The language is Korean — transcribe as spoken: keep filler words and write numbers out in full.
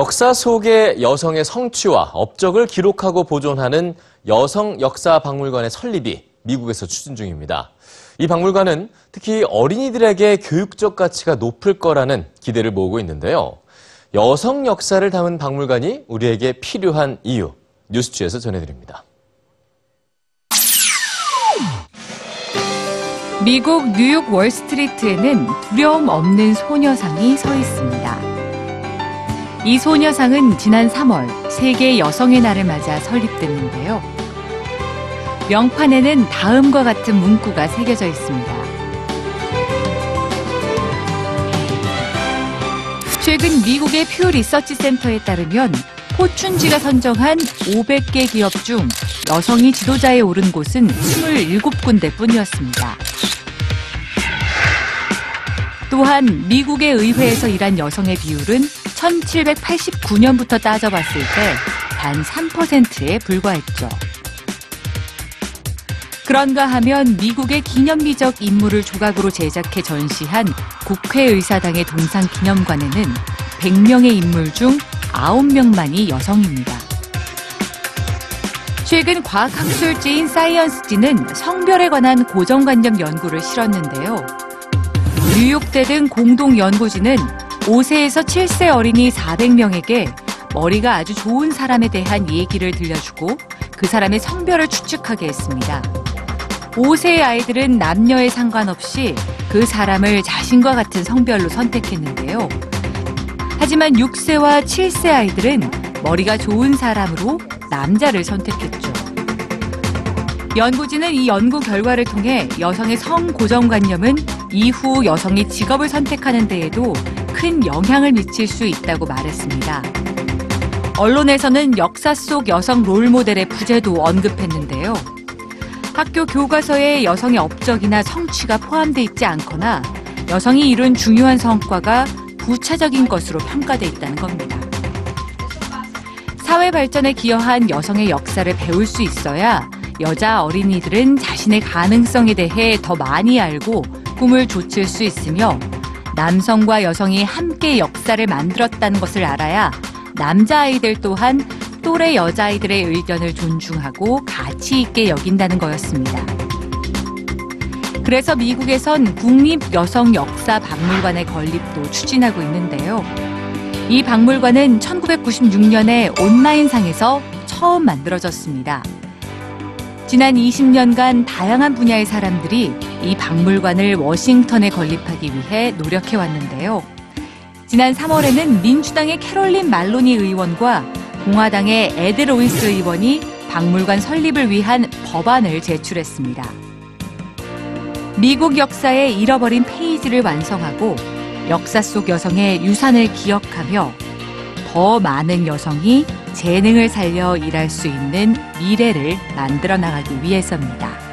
역사 속의 여성의 성취와 업적을 기록하고 보존하는 여성 역사 박물관의 설립이 미국에서 추진 중입니다. 이 박물관은 특히 어린이들에게 교육적 가치가 높을 거라는 기대를 모으고 있는데요. 여성 역사를 담은 박물관이 우리에게 필요한 이유, 뉴스취에서 전해드립니다. 미국 뉴욕 월스트리트에는 두려움 없는 소녀상이 서 있습니다. 이 소녀상은 지난 삼월 세계 여성의 날을 맞아 설립됐는데요. 명판에는 다음과 같은 문구가 새겨져 있습니다. 최근 미국의 퓨 리서치 센터에 따르면 포춘지가 선정한 오백 개 기업 중 여성이 지도자에 오른 곳은 이십칠 군데뿐이었습니다. 또한 미국의 의회에서 일한 여성의 비율은 천칠백팔십구 년부터 따져봤을 때 단 삼 퍼센트에 불과했죠. 그런가 하면 미국의 기념비적 인물을 조각으로 제작해 전시한 국회의사당의 동상기념관에는 백 명의 인물 중 아홉 명만이 여성입니다. 최근 과학학술지인 사이언스지는 성별에 관한 고정관념 연구를 실었는데요. 뉴욕대 등 공동연구진은 오 세에서 칠 세 어린이 사백 명에게 머리가 아주 좋은 사람에 대한 얘기를 들려주고 그 사람의 성별을 추측하게 했습니다. 오 세의 아이들은 남녀에 상관없이 그 사람을 자신과 같은 성별로 선택했는데요. 하지만 육 세와 칠 세 아이들은 머리가 좋은 사람으로 남자를 선택했죠. 연구진은 이 연구 결과를 통해 여성의 성 고정관념은 이후 여성이 직업을 선택하는 데에도 큰 영향을 미칠 수 있다고 말했습니다. 언론에서는 역사 속 여성 롤모델의 부재도 언급했는데요. 학교 교과서에 여성의 업적이나 성취가 포함돼 있지 않거나 여성이 이룬 중요한 성과가 부차적인 것으로 평가돼 있다는 겁니다. 사회 발전에 기여한 여성의 역사를 배울 수 있어야 여자 어린이들은 자신의 가능성에 대해 더 많이 알고 꿈을 좇을 수 있으며 남성과 여성이 함께 역사를 만들었다는 것을 알아야 남자아이들 또한 또래 여자아이들의 의견을 존중하고 가치 있게 여긴다는 거였습니다. 그래서 미국에선 국립여성역사박물관의 건립도 추진하고 있는데요. 이 박물관은 천구백구십육 년에 온라인상에서 처음 만들어졌습니다. 지난 이십 년간 다양한 분야의 사람들이 이 박물관을 워싱턴에 건립하기 위해 노력해왔는데요. 지난 삼월에는 민주당의 캐롤린 말로니 의원과 공화당의 에드 로이스 의원이 박물관 설립을 위한 법안을 제출했습니다. 미국 역사의 잃어버린 페이지를 완성하고 역사 속 여성의 유산을 기억하며 더 많은 여성이 재능을 살려 일할 수 있는 미래를 만들어 나가기 위해서입니다.